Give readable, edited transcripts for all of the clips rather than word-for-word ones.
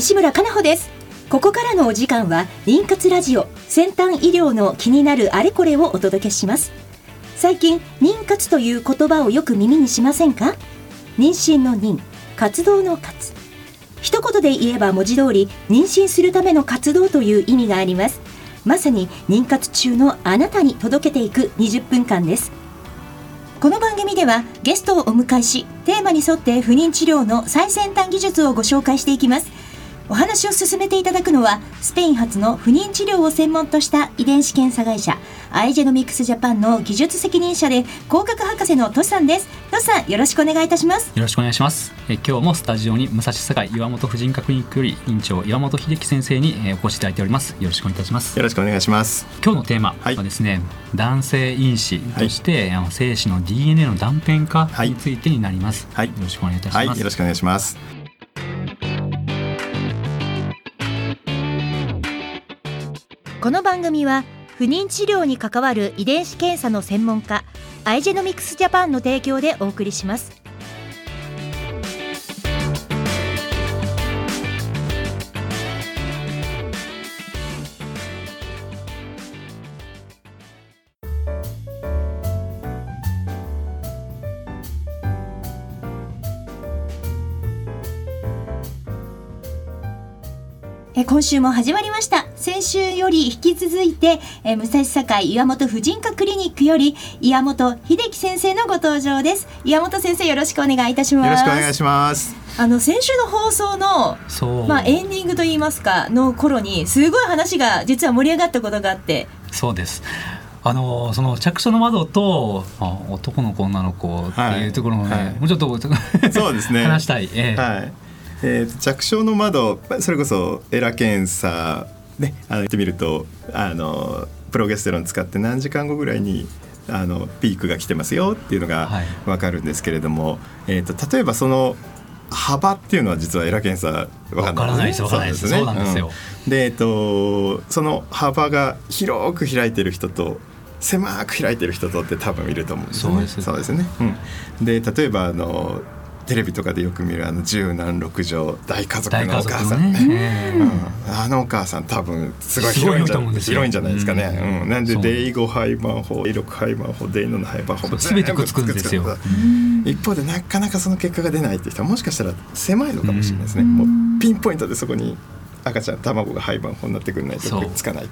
西村かなほです。ここからのお時間は妊活ラジオ先端医療の気になるあれこれをお届けします。最近妊活という言葉をよく耳にしませんか？妊娠の妊、活動の活、一言で言えば文字通り妊娠するための活動という意味があります。まさに妊活中のあなたに届けていく20分間です。この番組ではゲストをお迎えし、テーマに沿って不妊治療の最先端技術をご紹介していきます。お話を進めていただくのはスペイン発の不妊治療を専門とした遺伝子検査会社アイジェノミクスジャパンの技術責任者で工学博士のトシさんです。トシさん、よろしくお願いいたします。よろしくお願いします。今日もスタジオに武蔵境岩本婦人科クリニックより院長岩本秀樹先生にお越しいただいております。よろしくお願いいたします。よろしくお願いします。今日のテーマはですね、はい、男性因子として、はい、精子の DNA の断片化についてになります。はい、よろしくお願いいたします。はい、よろしくお願いします。この番組は不妊治療に関わる遺伝子検査の専門家アイジェノミクスジャパンの提供でお送りします。今週も始まりました。先週より引き続いて武蔵境岩本婦人科クリニックより岩本秀樹先生のご登場です。岩本先生、よろしくお願いいたします。よろしくお願いします。先週の放送の、エンディングといいますかの頃にすごい話が実は盛り上がったことがあって。そうです。その着床の窓と男の子女の子っていうところもね、はいはい、もうちょっとそうですね、話したい、はい着床の窓、それこそエラ検査ね、言ってみるとプロゲステロン使って何時間後ぐらいにピークが来てますよっていうのが分かるんですけれども、はい、例えばその幅っていうのは実はエラ検査分からないですね。分からないです。そうなんですよ。で、その幅が広く開いてる人と狭く開いてる人とって多分いると思うんですね。そうですね、うん、で例えばテレビとかでよく見る十何六畳大家族のお母さん、ねうん、お母さん多分すごい広いんじゃないですかね、うんうん、なんでデイ5胚盤法デイ6胚盤法デイ7胚盤法全てくっつくんですよ。一方でなかなかその結果が出ないって人はもしかしたら狭いのかもしれないですね、うん、もうピンポイントでそこに赤ちゃん卵が胚盤法になってくれないとくっつかない、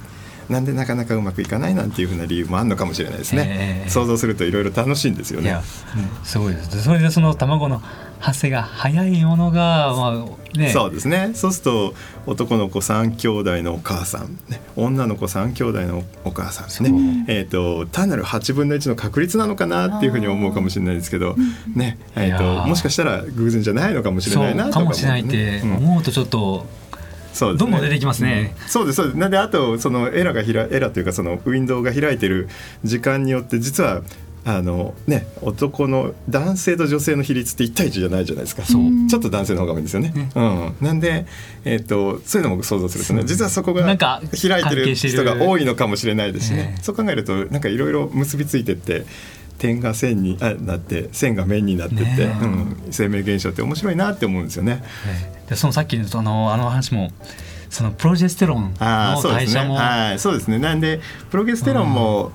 なんでなかなかうまくいかないなんていうふうな理由もあるのかもしれないですね、想像するといろいろ楽しいんですよね。いや、すごいです。それでその卵の発生が早いものが、そうですね。そうすると男の子3兄弟のお母さん、ね、女の子3兄弟のお母さんですね、単なる8分の1の確率なのかなっていうふうに思うかもしれないですけど、ね、もしかしたら偶然じゃないのかもしれないなとかもしれないって思うとちょっと、そうですね、どんどん出てきますね、うん、そうですそうです。なんであとそのエラというかそのウィンドウが開いてる時間によって実は男の男性と女性の比率って1対1じゃないじゃないですか。そうちょっと男性の方が多いんですよね、うん、なんで、そういうのも想像するとね、実はそこが開いてる人が多いのかもしれないですね。そう考えるとなんかいろいろ結びついてって点が線になって線が面になってって、生命現象って面白いなって思うんですよね、でそのさっきの話もそのプロゲステロンの代謝もそうですね。なんでプロゲステロンも、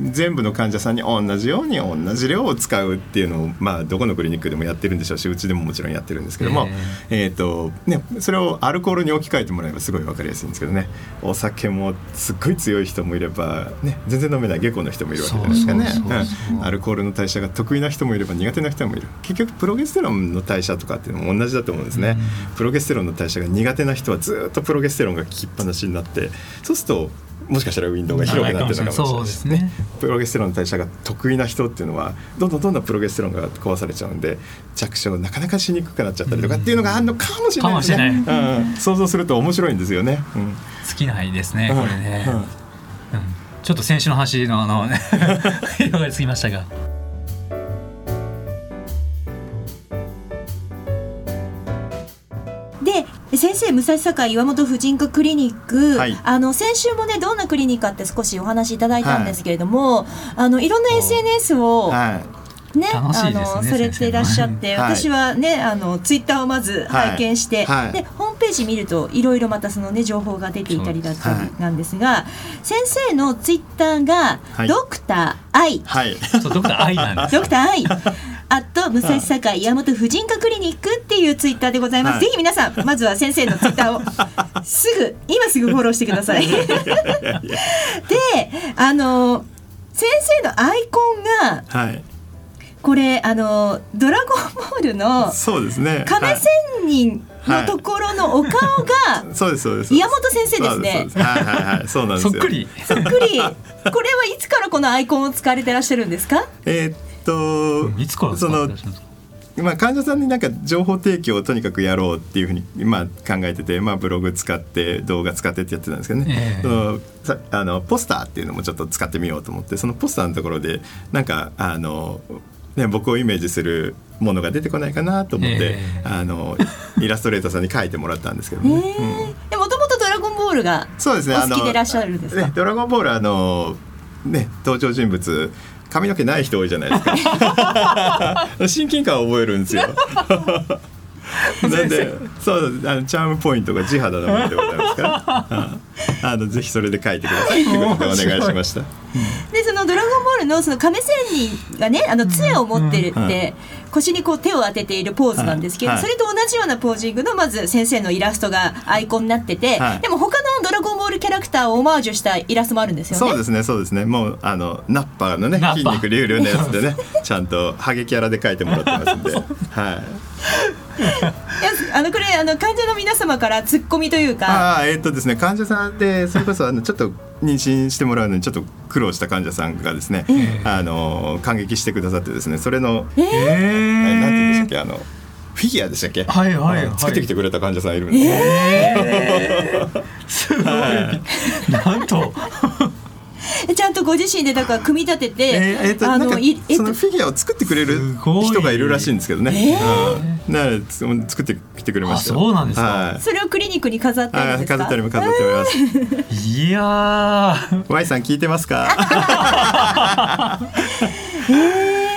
全部の患者さんに同じように同じ量を使うっていうのを、どこのクリニックでもやってるんでしょうし、うちでももちろんやってるんですけども、それをアルコールに置き換えてもらえばすごい分かりやすいんですけどね、お酒もすっごい強い人もいれば、全然飲めない下戸の人もいるわけじゃないですかね。アルコールの代謝が得意な人もいれば苦手な人もいる。結局プロゲステロンの代謝とかっていうのも同じだと思うんですね、プロゲステロンの代謝が苦手な人はずっとプロゲステロンが効きっぱなしになって、そうするともしかしたらウィンドウが広くなってるのかもしれないですね。プロゲステロンの代謝が得意な人っていうのはどんどんプロゲステロンが壊されちゃうんで着床なかなかしにくくなっちゃったりとかっていうのがあるのかもしれないですね、想像すると面白いんですよね、尽きないですねこれね、ちょっと先週の話の広がりすぎましたが、先生、武蔵境岩本婦人科クリニック、先週もねどんなクリニックかって少しお話いただいたんですけれども、いろんな SNS を、されていらっしゃって、私はねツイッターをまず拝見して、でホームムページ見るといろいろまたその、ね、情報が出ていたりだったりなんですが、はい、先生のツイッターが、はい、ドクター I、はい、そうドクター I なんですドクター I あと武蔵境大和婦人科クリニックっていうツイッターでございます、はい、ぜひ皆さんまずは先生のツイッターを今すぐフォローしてくださいで先生のアイコンが、はい、これドラゴンボールの亀仙人のところのお顔が宮本先生ですね。そっくりそっくり。これはいつからこのアイコンを使われてらっしゃるんですか？いつから使われてらっしゃるんですか？まあ、患者さんに何か情報提供をとにかくやろうっていうふうにまあ考えてて、まあ、ブログ使って動画使ってってやってたんですけどね、ポスターっていうのもちょっと使ってみようと思って、そのポスターのところでなんかね、僕をイメージするものが出てこないかなと思って、イラストレーターさんに書いてもらったんですけどね。もともとドラゴンボールがお好きでいらっしゃるんですか？ね、ドラゴンボールね、登場人物髪の毛ない人多いじゃないですか親近感を覚えるんですよなんでそうチャームポイントが地肌のものでございますからぜひそれで書いてくださいってことでお願いしました。でそのドラゴンボールのその亀仙人がね杖を持ってるって、うんうんうん、腰にこう手を当てているポーズなんですけど、はい、それと同じようなポージングのまず先生のイラストがアイコンになってて、はい、でも他のドラゴンボールキャラクターをオマージュしたイラストもあるんですよね。そうですねそうですね。もうナッパーのね筋肉隆々のやつでねちゃんとハゲキャラで描いてもらってますんではいこれ患者の皆様からツッコミというかですね、患者さんでそれこそちょっと妊娠してもらうのにちょっと苦労した患者さんがですね、感激してくださってですね、それのなんて言うんでしたっけフィギュアでしたっけ、はいはいはい、作ってきてくれた患者さんいるんです、すごい、はい、なんとちゃんとご自身でだから組み立てて、そのフィギュアを作ってくれる人がいるらしいんですけどね、作ってきてくれました。そうなんですか、はい、それをクリニックに飾ってるんですか？飾ったりも飾っておりますいやー Y さん聞いてますか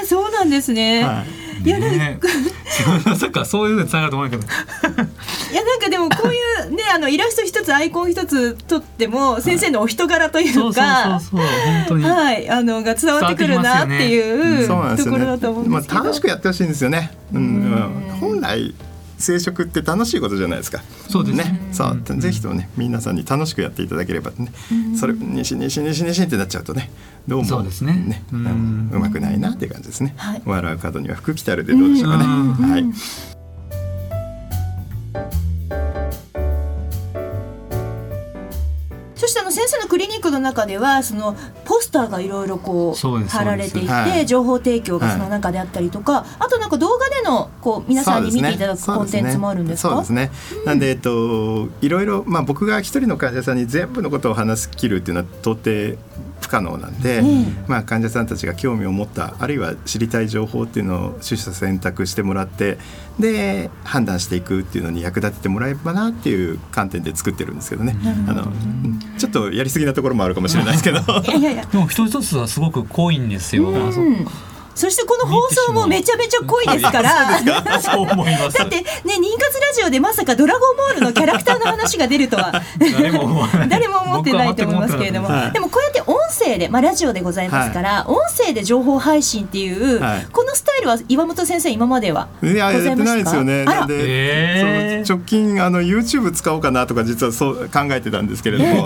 そうなんですね、はいいやね、そっかそういうのにつながると思うんだけどいやなんかでもこういう、ね、イラスト一つアイコン一つ撮っても先生のお人柄というかが伝わってくるなっていうところだと思うんですけど、まあ、楽しくやってほしいんですよね、本来生殖って楽しいことじゃないですか。そうですね。そう、ぜひともね皆さんに楽しくやっていただければね、それにしってなっちゃうとねどうもそうですね、うまくないなっていう感じですね、はい、笑う角には福来たるでどうでしょうかね、はい、そして先生のクリニックの中ではそのポスターがいろいろこう貼られていて、はい、情報提供がその中であったりとか、はい、あとなんか動画でのこう皆さんに見ていただくコンテンツもあるんですか？そうですね。なんでいろいろまあ僕が一人の患者さんに全部のことを話し切るっていうのは到底不可能なんで、まあ、患者さんたちが興味を持ったあるいは知りたい情報っていうのを取捨選択してもらってで判断していくっていうのに役立ててもらえればなっていう観点で作ってるんですけどね、ちょっとやりすぎなところもあるかもしれないですけどでも一つ一つはすごく濃いんですよ。そしてこの放送もめちゃめちゃ濃いですからそう思いますだってね、妊活ラジオでまさかドラゴンボールのキャラクターの話が出るとは誰も思ってないと思いますけれども、はい、でもこうやって音声で、まあ、ラジオでございますから、はい、音声で情報配信っていう、はい、このスタイルは岩本先生今まではございましたか？いや、やってないですよね。なんでその直近YouTube 使おうかなとか実はそう考えてたんですけれども YouTuber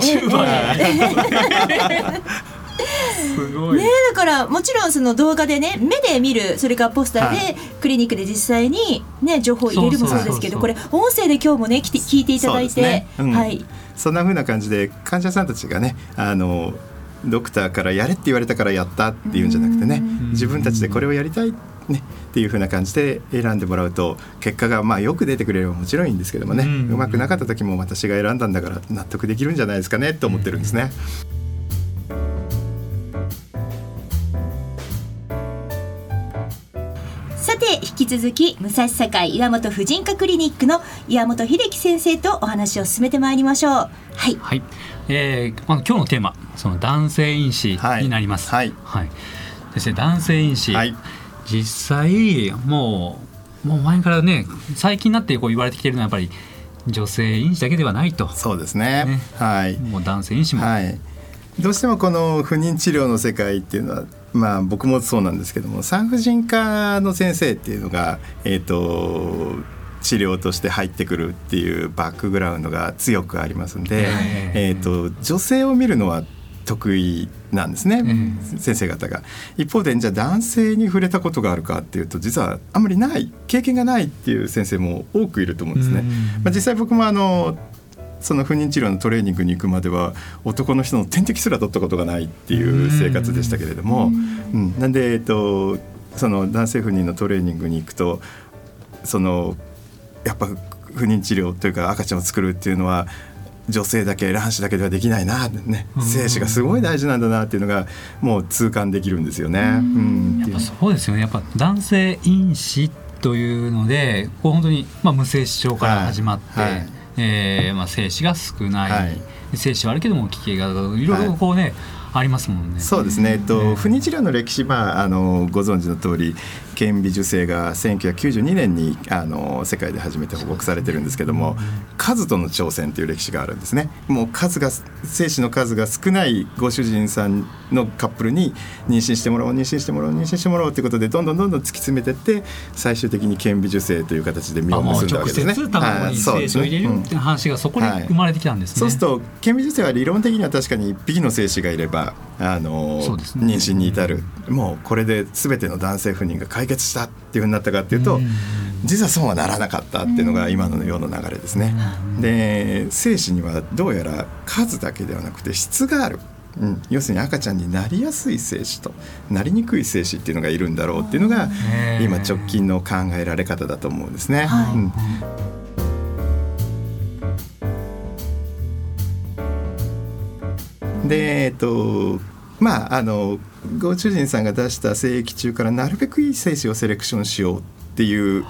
すごいね、だからもちろんその動画でね目で見るそれからポスターで、はい、クリニックで実際に、ね、情報を入れるもそうですけどこれ音声で今日もね聞いていただいて ねはい、そんな風な感じで患者さんたちがねドクターからやれって言われたからやったっていうんじゃなくてね自分たちでこれをやりたい、ね、っていう風な感じで選んでもらうと結果がまあよく出てくれればもちろんいいんですけどもね うまくなかった時も私が選んだんだから納得できるんじゃないですかねと思ってるんですね。さて引き続き武蔵境岩本婦人科クリニックの岩本秀樹先生とお話を進めてまいりましょう。はい、はい、今日のテーマその男性因子になります。はいはいはい、ですね、男性因子、はい、実際もう前からね最近になってこう言われてきているのはやっぱり女性因子だけではないと。そうです ね、はい、もう男性因子も、はい、どうしてもこの不妊治療の世界っていうのは、まあ、僕もそうなんですけども、産婦人科の先生っていうのが、治療として入ってくるっていうバックグラウンドが強くありますので、女性を見るのは得意なんですね、先生方が。一方でじゃあ男性に触れたことがあるかっていうと、実はあんまりない、経験がないっていう先生も多くいると思うんですね。まあ、実際僕もその不妊治療のトレーニングに行くまでは男の人の点滴すら取ったことがないっていう生活でしたけれども、なんで、その男性不妊のトレーニングに行くと、そのやっぱ不妊治療というか赤ちゃんを作るっていうのは女性だけ、卵子だけではできないな、ね、精子がすごい大事なんだなっていうのがもう痛感できるんですよね。やっぱそうですよね。やっぱ男性因子というので、こう本当に、まあ、無精子症から始まって、まあ、精子が少ない、精子はあるけども奇形がいろいろこうね、ありますもんね。そうですね、不妊治療の歴史、まあ、ご存知の通り、顕微授精が1992年に世界で初めて報告されてるんですけども、数との挑戦という歴史があるんですね。もう精子の数が少ないご主人さんのカップルに妊娠してもらおう、妊娠してもらおう、妊娠してもらおうということで、どんどん突き詰めていって、最終的に顕微授精という形で実を結んだわけですね。直接卵に精子を入れるって話がそこに生まれてきたんですね。そうすると顕微授精は理論的には確かに1匹の精子がいれば妊娠に至る、もうこれで全ての男性不妊が解決したっていう風になったかっていうと、実はそうはならなかったっていうのが今の世の流れですね。で、精子にはどうやら数だけではなくて質がある、要するに赤ちゃんになりやすい精子となりにくい精子っていうのがいるんだろうっていうのが今直近の考えられ方だと思うんですね。で、まあ、ご主人さんが出した精液中からなるべくいい精子をセレクションしようっていう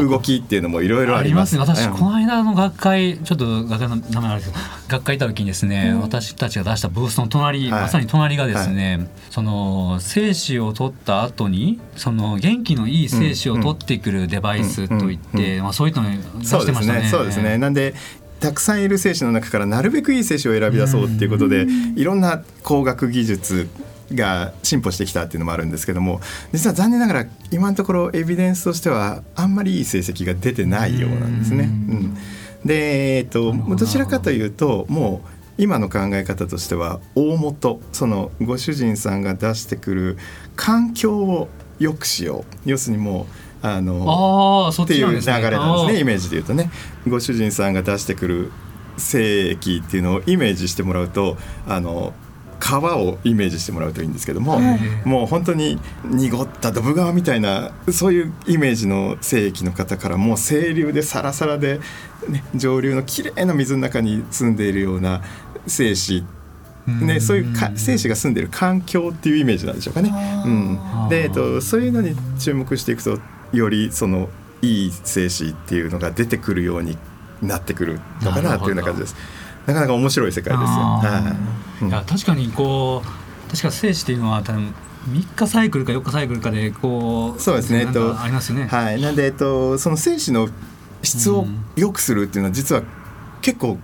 動きっていうのもいろいろあります。私この間の学会、ちょっと学会の名前あるんですけど、学会行った時にですね、私たちが出したブースの隣、まさに隣がですね、その精子を取った後にその元気のいい精子を取ってくるデバイスといって、まあ、そういったのを出してましたね。そうですね。なんでたくさんいる精子の中からなるべくいい精子を選び出そうっていうことで、いろんな工学技術が進歩してきたっていうのもあるんですけども、実は残念ながら今のところエビデンスとしてはあんまりいい成績が出てないようなんですね。で、どちらかというと、もう今の考え方としては大元、そのご主人さんが出してくる環境を良くしよう、要するにもうっていう流れなんですね。イメージで言うとね、ご主人さんが出してくる精液っていうのをイメージしてもらうと、皮をイメージしてもらうといいんですけども、もう本当に濁ったドブ川みたいな、そういうイメージの精液の方から、もう清流でサラサラで、ね、上流のきれいな水の中に住んでいるような精子、ね、そういう精子が住んでいる環境っていうイメージなんでしょうかね。で、そういうのに注目していくと、よりそのいい精子っていうのが出てくるようになってくるのかなというような感じです。なかなか面白い世界ですよ。いや、確かにこう、確か精子っていうのは3日サイクルか4日サイクルかでこう、そうですね、ありますよね。なんで、その精子の質を良くするっていうのは、実は結構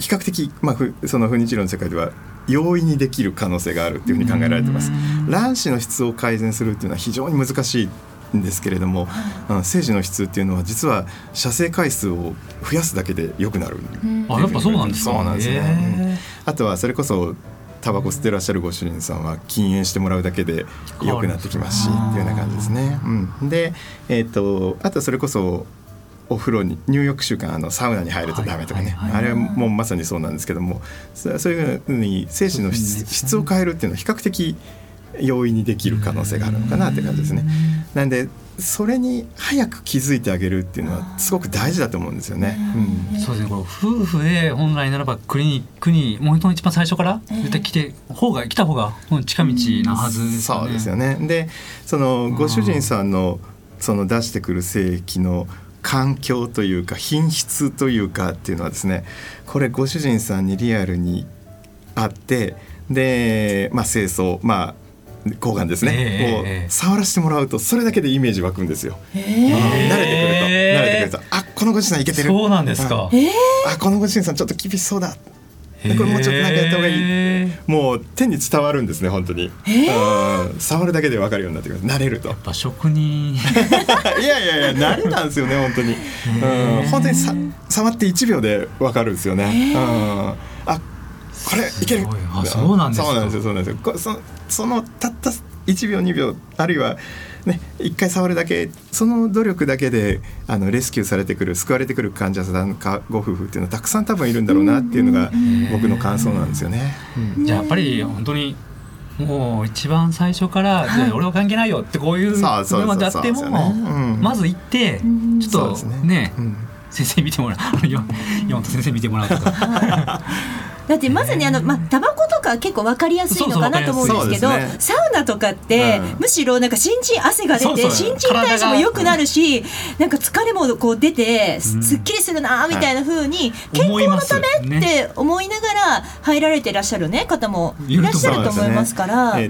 比較的、まあ、その不妊治療の世界では容易にできる可能性があるっていうふうに考えられています。卵子の質を改善するっていうのは非常に難しいですけれども、精子の質っていうのは実は射精回数を増やすだけで良くなる。やっぱそうなんですか。そうなんですね。あとはそれこそタバコ吸ってらっしゃるご主人さんは禁煙してもらうだけで良くなってきますしっていうような感じですね。で、あとそれこそお風呂に、入浴習慣、サウナに入るとダメとかね、あれはもうまさにそうなんですけども、そういうふうに精子の 質を変えるっていうのは比較的容易にできる可能性があるのかなって感じですね。なんで、それに早く気づいてあげるっていうのはすごく大事だと思うんですよね。そうですね。この夫婦で本来ならばクリニックにもう一番最初から絶対来た方が近道なはずですよね。そうですよね。で、そのご主人さんのその出してくる精液の環境というか品質というかっていうのはですね、これご主人さんにリアルにあって、で、まあ、精巣、まあ睾丸ですね、を触らせてもらうと、それだけでイメージ湧くんですよ。慣れてくると、あ、ここのご主人さんいけてる。そうなんですか、うん、あこのご主人さんちょっと厳しそうだ、これもうちょっとなんかやった方がいい。もう手に伝わるんですね本当に、触るだけで分かるようになってくる。慣れるとやっぱ職人いやいやいや慣れなんですよね本当に、うん、本当に触って1秒で分かるんですよね、あこれいける。あそうなんですか。そうなんですよ、そうなんですよ。そのたった1秒2秒あるいはね、1回触るだけ、その努力だけでレスキューされてくる救われてくる患者さんかご夫婦っていうのはたくさん多分いるんだろうなっていうのが僕の感想なんですよね、うん、じゃあやっぱり本当にもう一番最初から、はい、俺は関係ないよってこういうのまであっても、ね、まず行ってちょっと ね、うん、先生見てもらう山本先生見てもらうとかだってまずねタバコとか結構分かりやすいのかなと思うんですけど、そうそうそうですね、サウナとかって、うん、むしろなんか新陳汗が出てそうそう新陳代謝も良くなるし、うん、なんか疲れもこう出て、うん、すっきりするなみたいな風に、健康のためって思いながら入られてらっしゃる、ね、方もいらっしゃると思いますから、ね、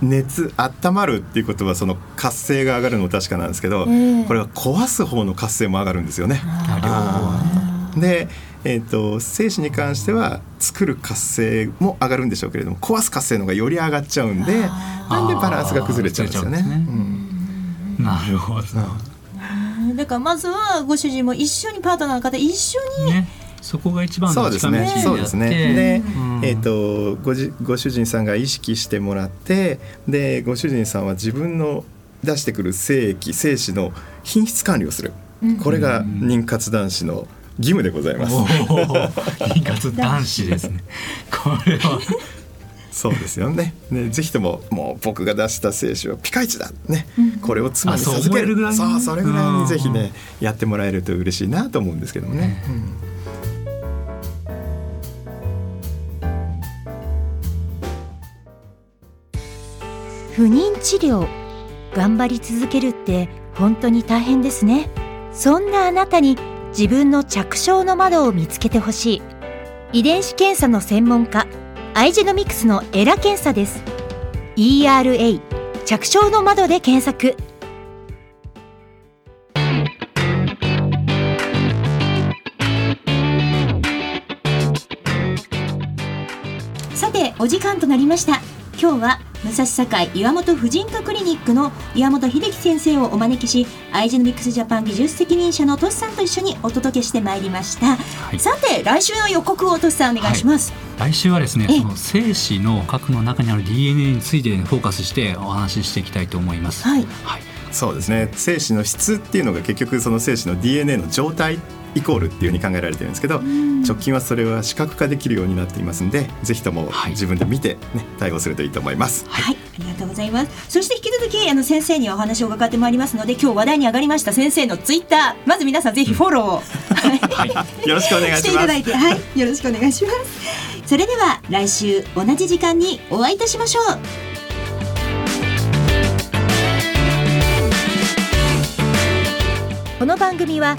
熱温まるっていうことはその活性が上がるのも確かなんですけど、これは壊す方の活性も上がるんですよね。で精子に関しては作る活性も上がるんでしょうけれども、壊す活性の方がより上がっちゃうんで、なんでバランスが崩れちゃうんですよね、うん、なるほど。だからまずはご主人も一緒にパートナーの方一緒に、ね、そこが一番の近道になって、そうですね、で、ご主人さんが意識してもらって、でご主人さんは自分の出してくる精液精子の品質管理をする、うん、これが妊活男子の義務でございます。妊活男子ですねこれはそうですよ ねぜひとも、もう僕が出した精子はピカイチだ、ね、うん、これを妻に授ける、そうそれぐらいにぜひねやってもらえると嬉しいなと思うんですけどもね、うん、不妊治療頑張り続けるって本当に大変ですね。そんなあなたに自分の着床の窓を見つけてほしい。遺伝子検査の専門家、アイジェノミクスのエラ検査です。 ERA 着床の窓で検索。さてお時間となりました。今日は武蔵境岩本婦人科クリニックの岩本秀樹先生をお招きし、アイジェノミクスジャパン技術責任者のトシさんと一緒にお届けしてまいりました、はい、さて来週の予告をトシさんお願いします、はい、来週はですね、その精子の核の中にある DNA についてフォーカスしてお話ししていきたいと思います、はいはい、そうですね、精子の質っていうのが結局その精子の DNA の状態イコールっていう風に考えられてるんですけど、直近はそれは視覚化できるようになっていますので、ぜひとも自分で見て、ね、対応するといいと思います、はい、ありがとうございます。そして引き続き先生にお話を伺ってまいりますので、今日話題に上がりました先生のツイッター、まず皆さんぜひフォローを、はい、よろしくお願いしますしていただいて、はい、よろしくお願いします。それでは来週同じ時間にお会いいたしましょう。この番組は